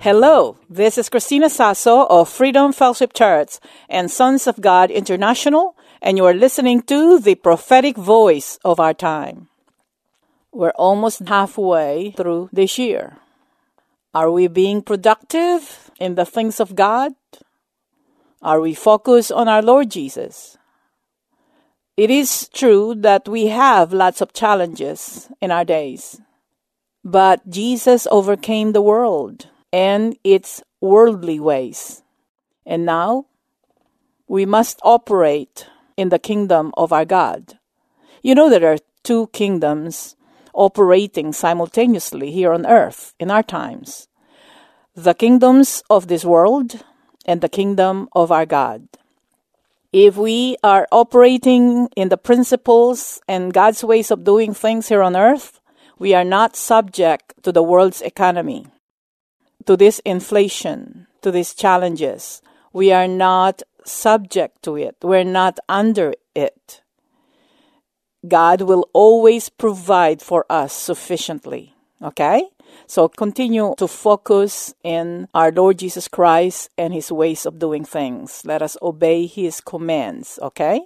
Hello, this is Christina Sasso of Freedom Fellowship Church and Sons of God International, and you are listening to the prophetic voice of our time. We're almost halfway through this year. Are we being productive in the things of God? Are we focused on our Lord Jesus? It is true that we have lots of challenges in our days, but Jesus overcame the world and its worldly ways. And now, we must operate in the kingdom of our God. You know, there are two kingdoms operating simultaneously here on earth in our times: the kingdoms of this world and the kingdom of our God. If we are operating in the principles and God's ways of doing things here on earth, we are not subject to the world's economy, to this inflation, to these challenges. We are not subject to it. We're not under it. God will always provide for us sufficiently. Okay? So continue to focus in our Lord Jesus Christ and His ways of doing things. Let us obey His commands. Okay?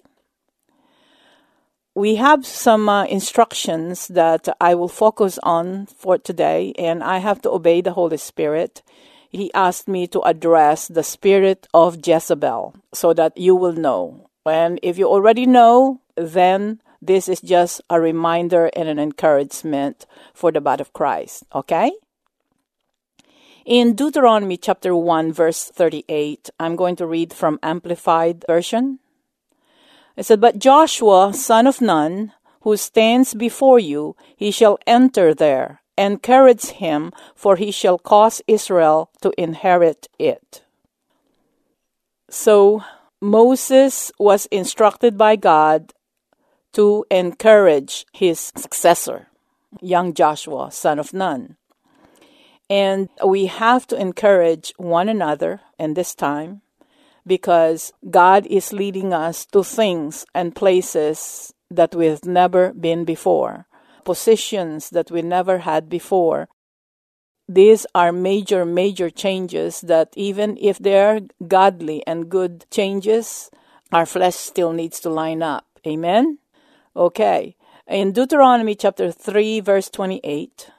We have some instructions that I will focus on for today, and I have to obey the Holy Spirit. He asked me to address the spirit of Jezebel so that you will know. And if you already know, then this is just a reminder and an encouragement for the body of Christ, okay? In Deuteronomy chapter 1, verse 38, I'm going to read from Amplified Version. It said, "But Joshua, son of Nun, who stands before you, he shall enter there, and encourage him, for he shall cause Israel to inherit it." So Moses was instructed by God to encourage his successor, young Joshua, son of Nun. And we have to encourage one another in this time, because God is leading us to things and places that we've never been before, positions that we never had before. These are major, major changes that, even if they're godly and good changes, our flesh still needs to line up. Amen? Okay. In Deuteronomy chapter 3, verse 28,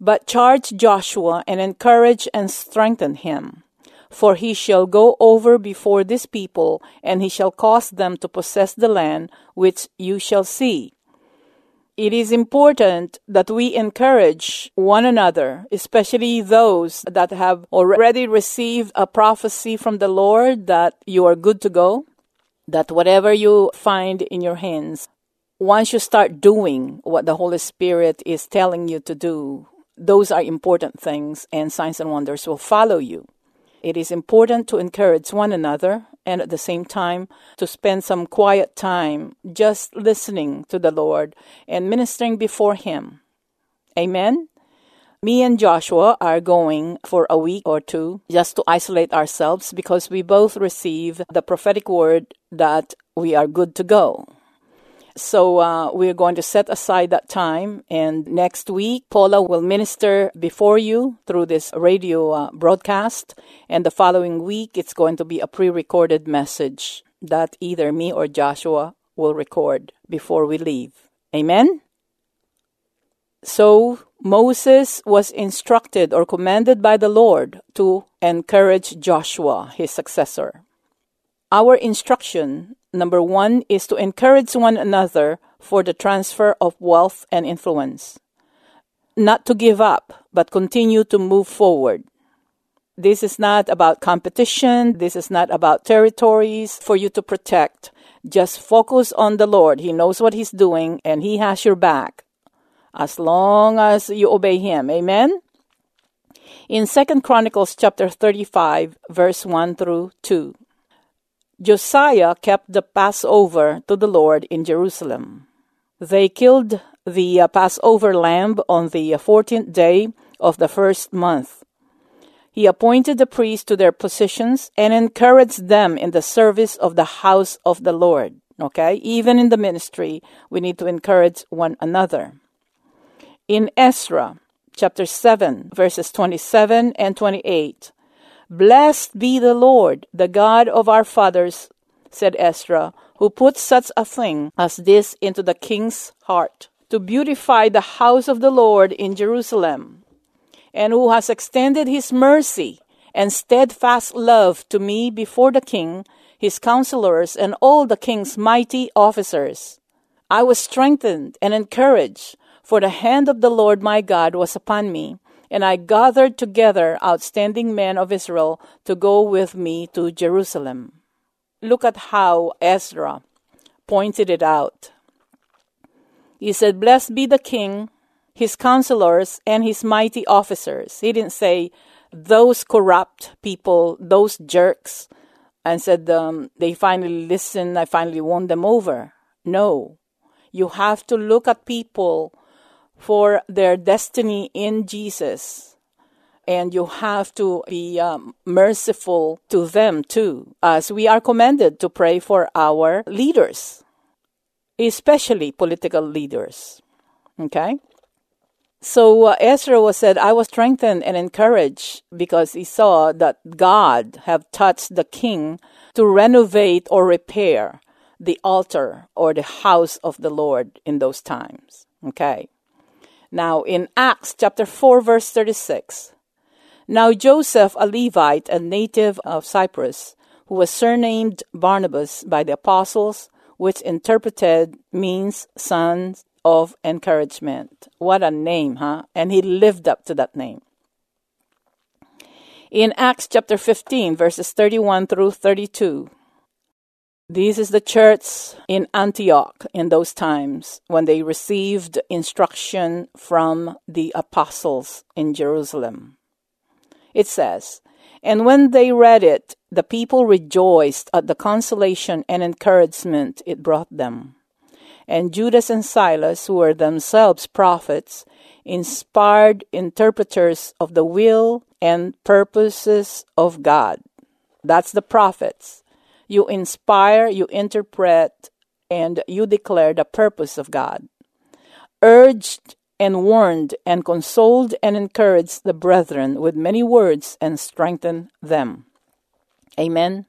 "But charge Joshua and encourage and strengthen him, for he shall go over before this people, and he shall cause them to possess the land which you shall see." It is important that we encourage one another, especially those that have already received a prophecy from the Lord that you are good to go, that whatever you find in your hands, once you start doing what the Holy Spirit is telling you to do, those are important things, and signs and wonders will follow you. It is important to encourage one another, and at the same time to spend some quiet time just listening to the Lord and ministering before Him. Amen? Me and Joshua are going for a week or two just to isolate ourselves, because we both receive the prophetic word that we are good to go. So we're going to set aside that time, and next week Paula will minister before you through this radio broadcast, and the following week it's going to be a pre-recorded message that either me or Joshua will record before we leave. Amen? So Moses was instructed or commanded by the Lord to encourage Joshua, his successor. Our instruction, number one, is to encourage one another for the transfer of wealth and influence. Not to give up, but continue to move forward. This is not about competition. This is not about territories for you to protect. Just focus on the Lord. He knows what He's doing, and He has your back, as long as you obey Him. Amen? In 2 Chronicles chapter 35, verse 1 through 2, Josiah kept the Passover to the Lord in Jerusalem. They killed the Passover lamb on the 14th day of the first month. He appointed the priests to their positions and encouraged them in the service of the house of the Lord. Okay? Even in the ministry, we need to encourage one another. In Ezra, chapter 7, verses 27 and 28, "Blessed be the Lord, the God of our fathers," said Ezra, "who put such a thing as this into the king's heart, to beautify the house of the Lord in Jerusalem, and who has extended his mercy and steadfast love to me before the king, his counselors, and all the king's mighty officers. I was strengthened and encouraged, for the hand of the Lord my God was upon me, and I gathered together outstanding men of Israel to go with me to Jerusalem." Look at how Ezra pointed it out. He said, "Blessed be the king, his counselors, and his mighty officers." He didn't say, "Those corrupt people, those jerks," and said, "They finally listened, I finally won them over." No, you have to look at people for their destiny in Jesus. And you have to be merciful to them too, as we are commanded to pray for our leaders, especially political leaders. Okay? So Ezra said, "I was strengthened and encouraged," because he saw that God have touched the king to renovate or repair the altar or the house of the Lord in those times. Okay? Now, in Acts chapter 4, verse 36, "Now Joseph, a Levite, a native of Cyprus, who was surnamed Barnabas by the apostles, which interpreted means sons of encouragement." What a name, huh? And he lived up to that name. In Acts chapter 15, verses 31 through 32, this is the church in Antioch in those times when they received instruction from the apostles in Jerusalem. It says, "And when they read it, the people rejoiced at the consolation and encouragement it brought them. And Judas and Silas, who were themselves prophets, inspired interpreters of the will and purposes of God." That's the prophets. You inspire, you interpret, and you declare the purpose of God. "Urged and warned and consoled and encouraged the brethren with many words and strengthened them." Amen.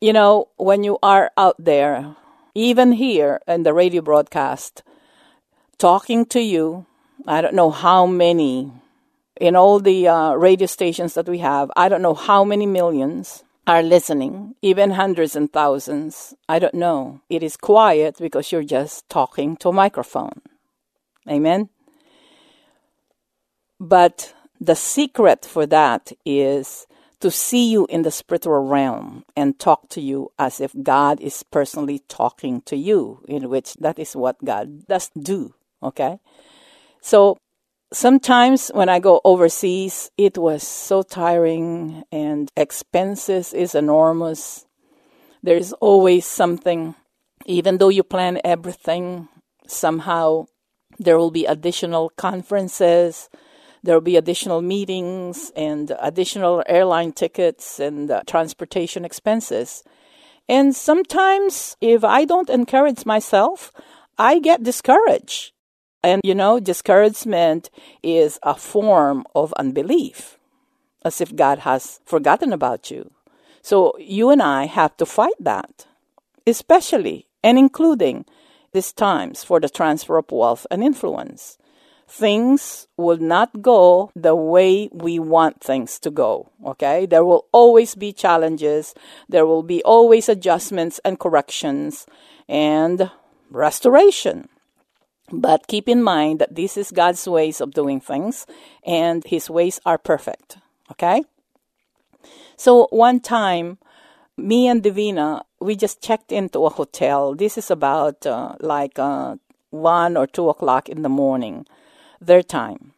You know, when you are out there, even here in the radio broadcast, talking to you, I don't know how many, in all the radio stations that we have, I don't know how many millions are listening, even hundreds and thousands. I don't know. It is quiet because you're just talking to a microphone. Amen? But the secret for that is to see you in the spiritual realm and talk to you as if God is personally talking to you, in which that is what God does do. Okay? So, sometimes when I go overseas, it was so tiring and expenses is enormous. There's always something. Even though you plan everything, somehow there will be additional conferences, there will be additional meetings and additional airline tickets and transportation expenses. And sometimes if I don't encourage myself, I get discouraged. And, you know, discouragement is a form of unbelief, as if God has forgotten about you. So you and I have to fight that, especially and including these times for the transfer of wealth and influence. things will not go the way we want things to go, okay? There will always be challenges. There will be always adjustments and corrections and restoration. But keep in mind that this is God's ways of doing things, and His ways are perfect, okay? So one time, me and Divina, we just checked into a hotel. This is about 1 or 2 o'clock in the morning, their time.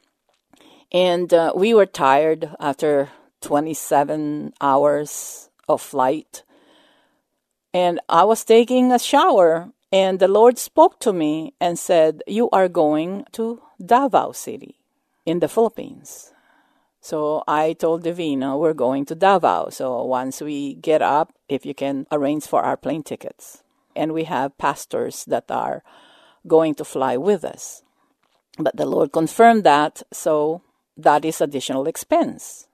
And we were tired after 27 hours of flight. And I was taking a shower, and the Lord spoke to me and said, "You are going to Davao City in the Philippines." So I told Divina, we're going to Davao. So once we get up, if you can arrange for our plane tickets. And we have pastors that are going to fly with us. But the Lord confirmed that, so that is additional expense.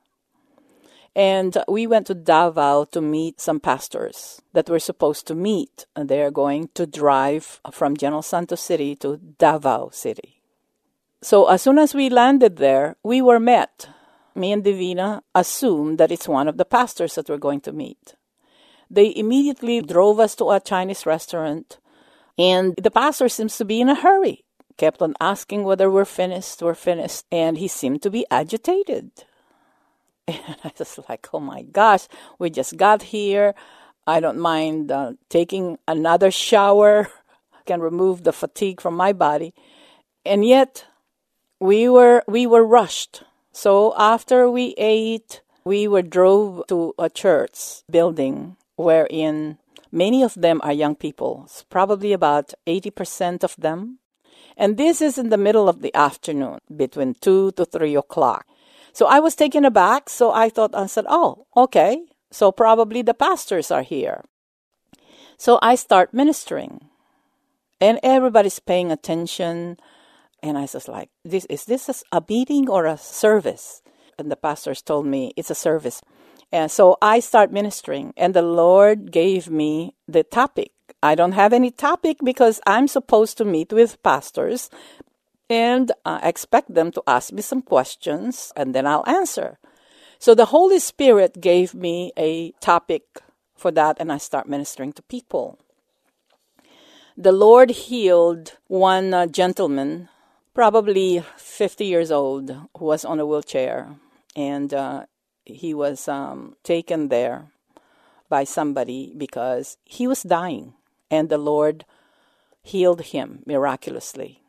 And we went to Davao to meet some pastors that we're supposed to meet. And they're going to drive from General Santos City to Davao City. So as soon as we landed there, we were met. Me and Divina assumed that it's one of the pastors that we're going to meet. They immediately drove us to a Chinese restaurant, and the pastor seems to be in a hurry. Kept on asking whether we're finished, and he seemed to be agitated. And I was like, oh my gosh, we just got here. I don't mind taking another shower. I can remove the fatigue from my body. And yet, we were rushed. So after we ate, we were drove to a church building wherein many of them are young people. It's probably about 80% of them. And this is in the middle of the afternoon, between 2 to 3 o'clock. So I was taken aback, so I said, oh, okay, so probably the pastors are here. So I start ministering, and everybody's paying attention, and I was like, is this a meeting or a service? And the pastors told me, it's a service. And so I start ministering, and the Lord gave me the topic. I don't have any topic because I'm supposed to meet with pastors and expect them to ask me some questions, and then I'll answer. So the Holy Spirit gave me a topic for that, and I start ministering to people. The Lord healed one gentleman, probably 50 years old, who was on a wheelchair, and he was taken there by somebody because he was dying. And the Lord healed him miraculously.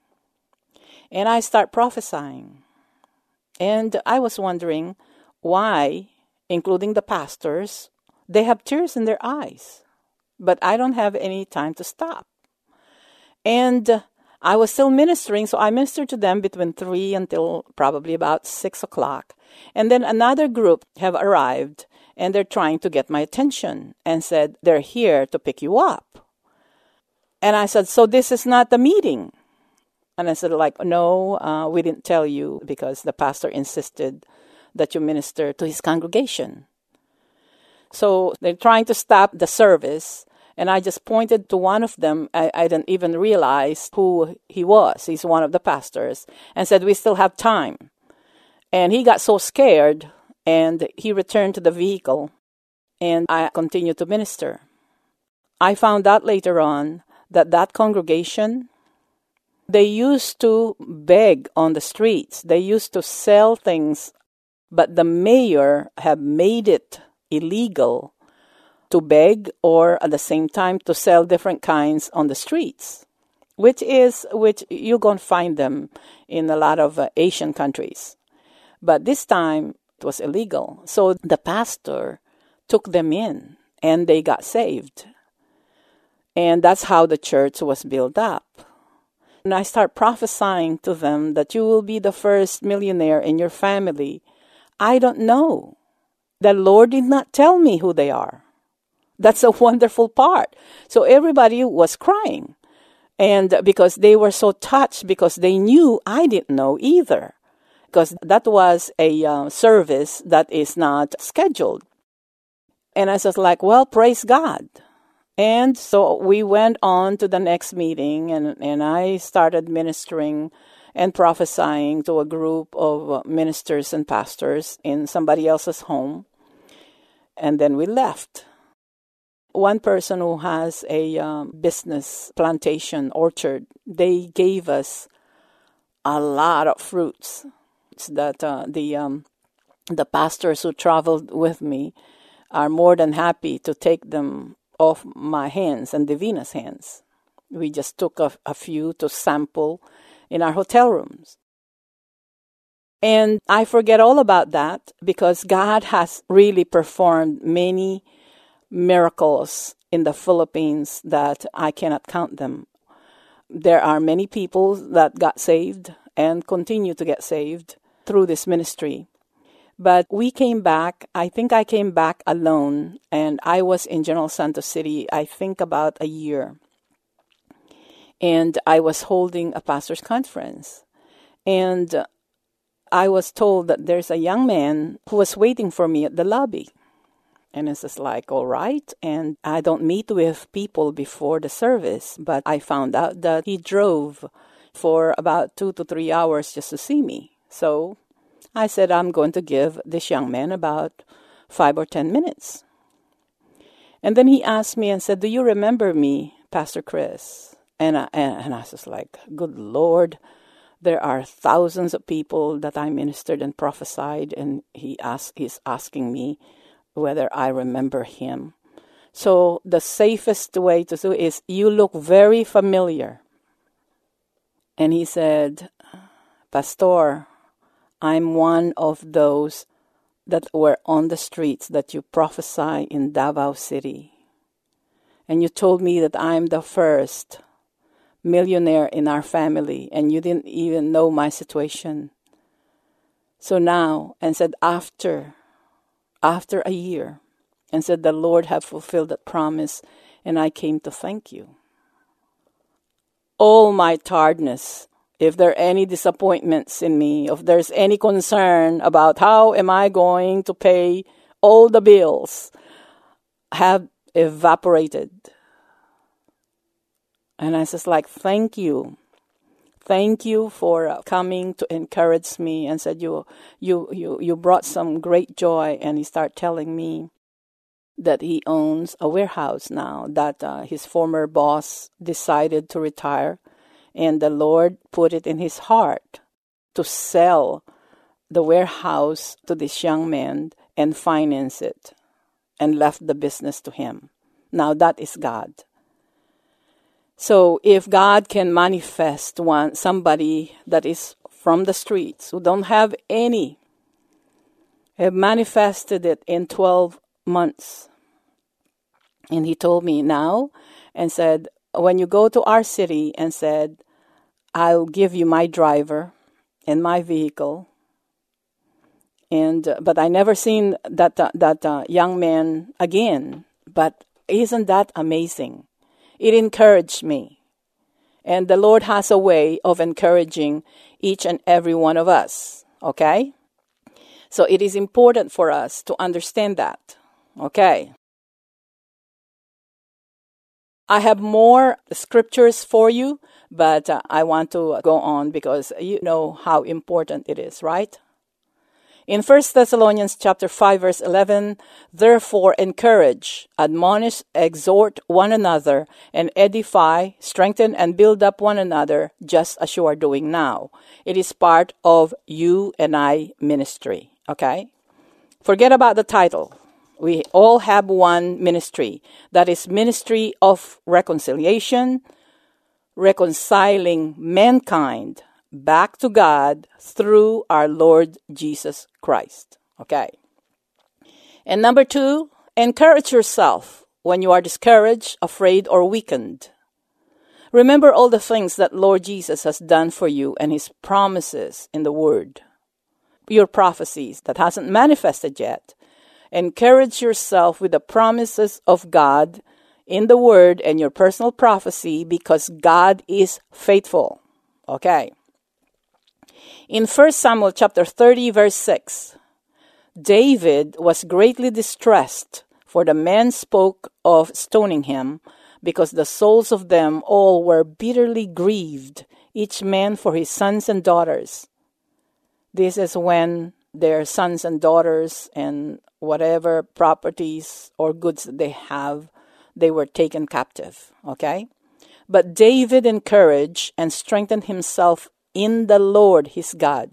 And I start prophesying. And I was wondering why, including the pastors, they have tears in their eyes. But I don't have any time to stop. And I was still ministering, so I ministered to them between 3 until probably about 6 o'clock. And then another group have arrived, and they're trying to get my attention and said, they're here to pick you up. And I said, so this is not the meeting. And I said, no, we didn't tell you because the pastor insisted that you minister to his congregation. So they're trying to stop the service. And I just pointed to one of them. I didn't even realize who he was. He's one of the pastors. And said, we still have time. And he got so scared and he returned to the vehicle. And I continued to minister. I found out later on that congregation, they used to beg on the streets. They used to sell things, but the mayor have made it illegal to beg or at the same time to sell different kinds on the streets, which you're going to find them in a lot of Asian countries. But this time it was illegal. So the pastor took them in and they got saved. And that's how the church was built up. And I start prophesying to them that you will be the first millionaire in your family. I don't know. The Lord did not tell me who they are. That's a wonderful part. So everybody was crying. And because they were so touched, because they knew I didn't know either. Because that was a service that is not scheduled. And I was like, well, praise God. And so we went on to the next meeting, and I started ministering. and prophesying to a group of ministers and pastors in somebody else's home. And then we left. One person who has a business plantation orchard, they gave us a lot of fruits that the pastors who traveled with me are more than happy to take them off my hands and Divina's hands. We just took a few to sample in our hotel rooms. And I forget all about that because God has really performed many miracles in the Philippines that I cannot count them. There are many people that got saved and continue to get saved through this ministry. But we came back, I think I came back alone, and I was in General Santos City, I think about a year. And I was holding a pastor's conference. And I was told that there's a young man who was waiting for me at the lobby. And it's just like, all right. And I don't meet with people before the service, but I found out that he drove for about 2 to 3 hours just to see me. So I said, I'm going to give this young man about 5 or 10 minutes. And then he asked me and said, do you remember me, Pastor Chris? And I was just like, good Lord, there are thousands of people that I ministered and prophesied. And he's asking me whether I remember him. So the safest way to do it is, you look very familiar. And he said, Pastor, I'm one of those that were on the streets that you prophesy in Davao City. And you told me that I'm the first millionaire in our family, and you didn't even know my situation. So now, and said, after a year, and said, the Lord have fulfilled that promise, and I came to thank you. All my tiredness, if there are any disappointments in me, if there's any concern about how am I going to pay all the bills, have evaporated. And I was just like, thank you. Thank you for coming to encourage me, and said, you brought some great joy. And he started telling me that he owns a warehouse now, that his former boss decided to retire. And the Lord put it in his heart to sell the warehouse to this young man and finance it, and left the business to him. Now that is God. So if God can manifest somebody that is from the streets, who don't have any, have manifested it in 12 months. And he told me now and said, when you go to our city, and said, I'll give you my driver and my vehicle. And but I never seen that young man again. But isn't that amazing? It encouraged me. And the Lord has a way of encouraging each and every one of us. Okay? So it is important for us to understand that. Okay? I have more scriptures for you, but I want to go on because you know how important it is, right? In 1 Thessalonians chapter 5, verse 11, therefore encourage, admonish, exhort one another, and edify, strengthen, and build up one another, just as you are doing now. It is part of you and I ministry, okay? Forget about the title. We all have one ministry. That is ministry of reconciliation, reconciling mankind back to God through our Lord Jesus Christ. Okay. And number 2, encourage yourself when you are discouraged, afraid, or weakened. Remember all the things that Lord Jesus has done for you and his promises in the Word, your prophecies that hasn't manifested yet. Encourage yourself with the promises of God in the Word and your personal prophecy, because God is faithful. Okay. In 1 Samuel chapter 30, verse 6, David was greatly distressed, for the men spoke of stoning him, because the souls of them all were bitterly grieved, each man for his sons and daughters. This is when their sons and daughters and whatever properties or goods they have, they were taken captive, okay? But David encouraged and strengthened himself in the Lord his God.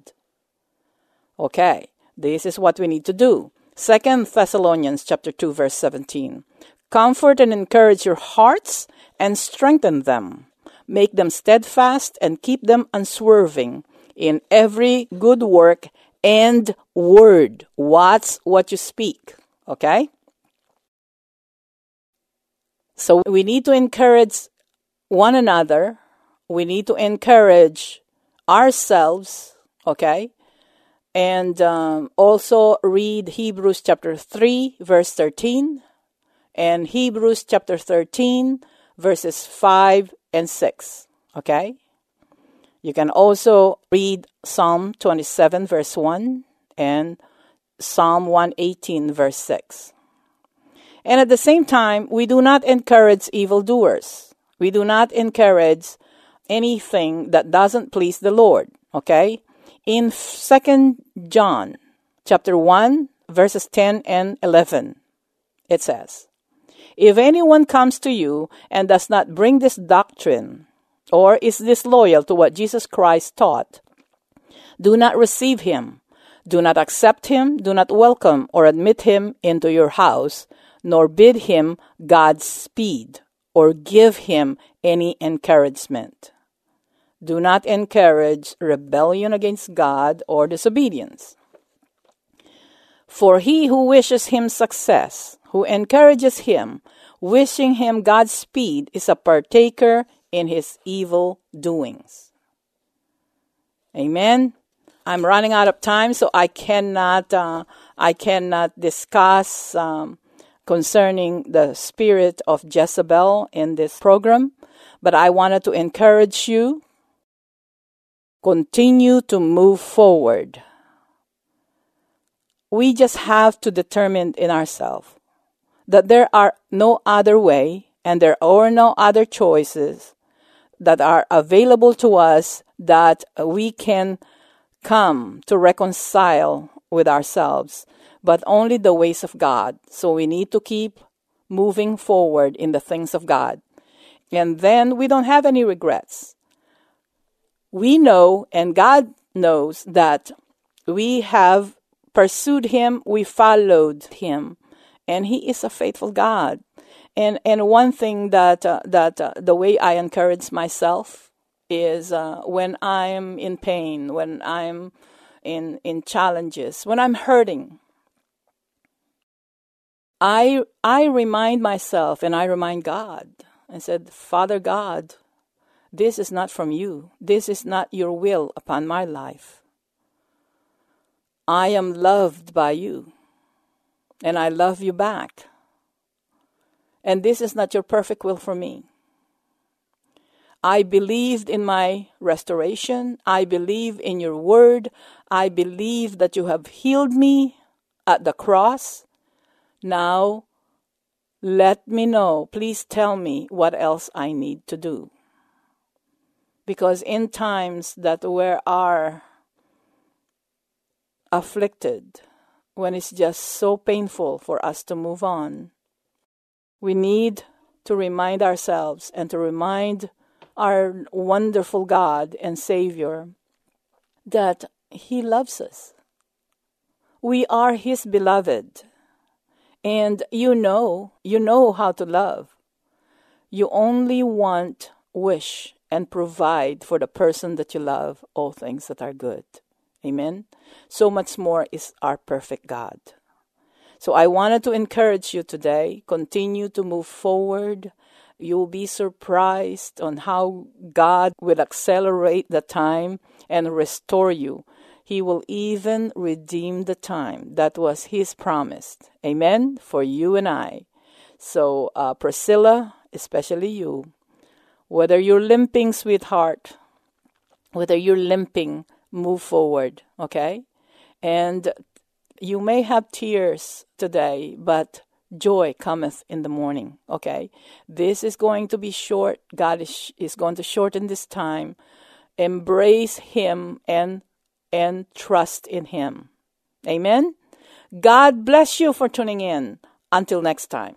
Okay, this is what we need to do. 2 Thessalonians chapter 2, verse 17. Comfort and encourage your hearts and strengthen them. Make them steadfast and keep them unswerving in every good work and word. What's what you speak, okay? So we need to encourage one another. We need to encourage ourselves, okay? And also read Hebrews chapter 3, verse 13. And Hebrews chapter 13, verses 5 and 6, okay? You can also read Psalm 27, verse 1, and Psalm 118, verse 6. And at the same time, we do not encourage evildoers. We do not encourage anything that doesn't please the Lord, okay? In 2 John chapter 1, verses 10 and 11, it says, if anyone comes to you and does not bring this doctrine or is disloyal to what Jesus Christ taught, do not receive him, do not accept him, do not welcome or admit him into your house, nor bid him Godspeed or give him any encouragement. Do not encourage rebellion against God or disobedience. For he who wishes him success, who encourages him, wishing him Godspeed, is a partaker in his evil doings. Amen. I'm running out of time, so I cannot discuss concerning the spirit of Jezebel in this program, but I wanted to encourage you. Continue to move forward. We just have to determine in ourselves that there are no other way and there are no other choices that are available to us that we can come to reconcile with ourselves, but only the ways of God. So we need to keep moving forward in the things of God. And then we don't have any regrets. We know, and God knows, that we have pursued him, we followed him. And he is a faithful God. And one thing that the way I encourage myself is when I'm in pain, when I'm in challenges, when I'm hurting, I remind myself and I remind God. I said, Father God, this is not from you. This is not your will upon my life. I am loved by you. And I love you back. And this is not your perfect will for me. I believed in my restoration. I believe in your word. I believe that you have healed me at the cross. Now, let me know. Please tell me what else I need to do. Because in times that we are afflicted, when it's just so painful for us to move on, we need to remind ourselves and to remind our wonderful God and Savior that he loves us. We are his beloved. And you know how to love. You only want, wish, and provide for the person that you love all things that are good. Amen. So much more is our perfect God. So I wanted to encourage you today. Continue to move forward. You'll be surprised on how God will accelerate the time and restore you. He will even redeem the time. That was his promise. Amen. For you and I. So Priscilla, especially you, whether you're limping, sweetheart, whether you're limping, move forward, okay? And you may have tears today, but joy cometh in the morning, okay? This is going to be short. God is going to shorten this time. embrace Him and trust in Him. Amen? God bless you for tuning in. Until next time.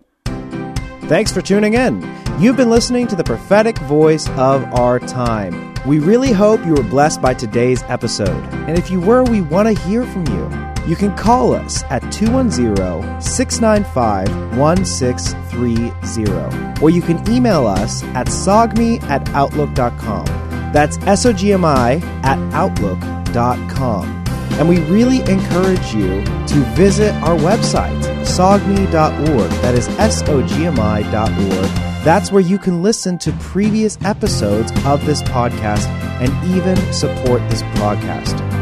Thanks for tuning in. You've been listening to the prophetic voice of our time. We really hope you were blessed by today's episode. And if you were, we want to hear from you. You can call us at 210-695-1630. Or you can email us at sogmi@outlook.com. That's sogmi@outlook.com. And we really encourage you to visit our website, sogmi.org. That is SOGMI.org. That's where you can listen to previous episodes of this podcast and even support this podcast.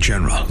General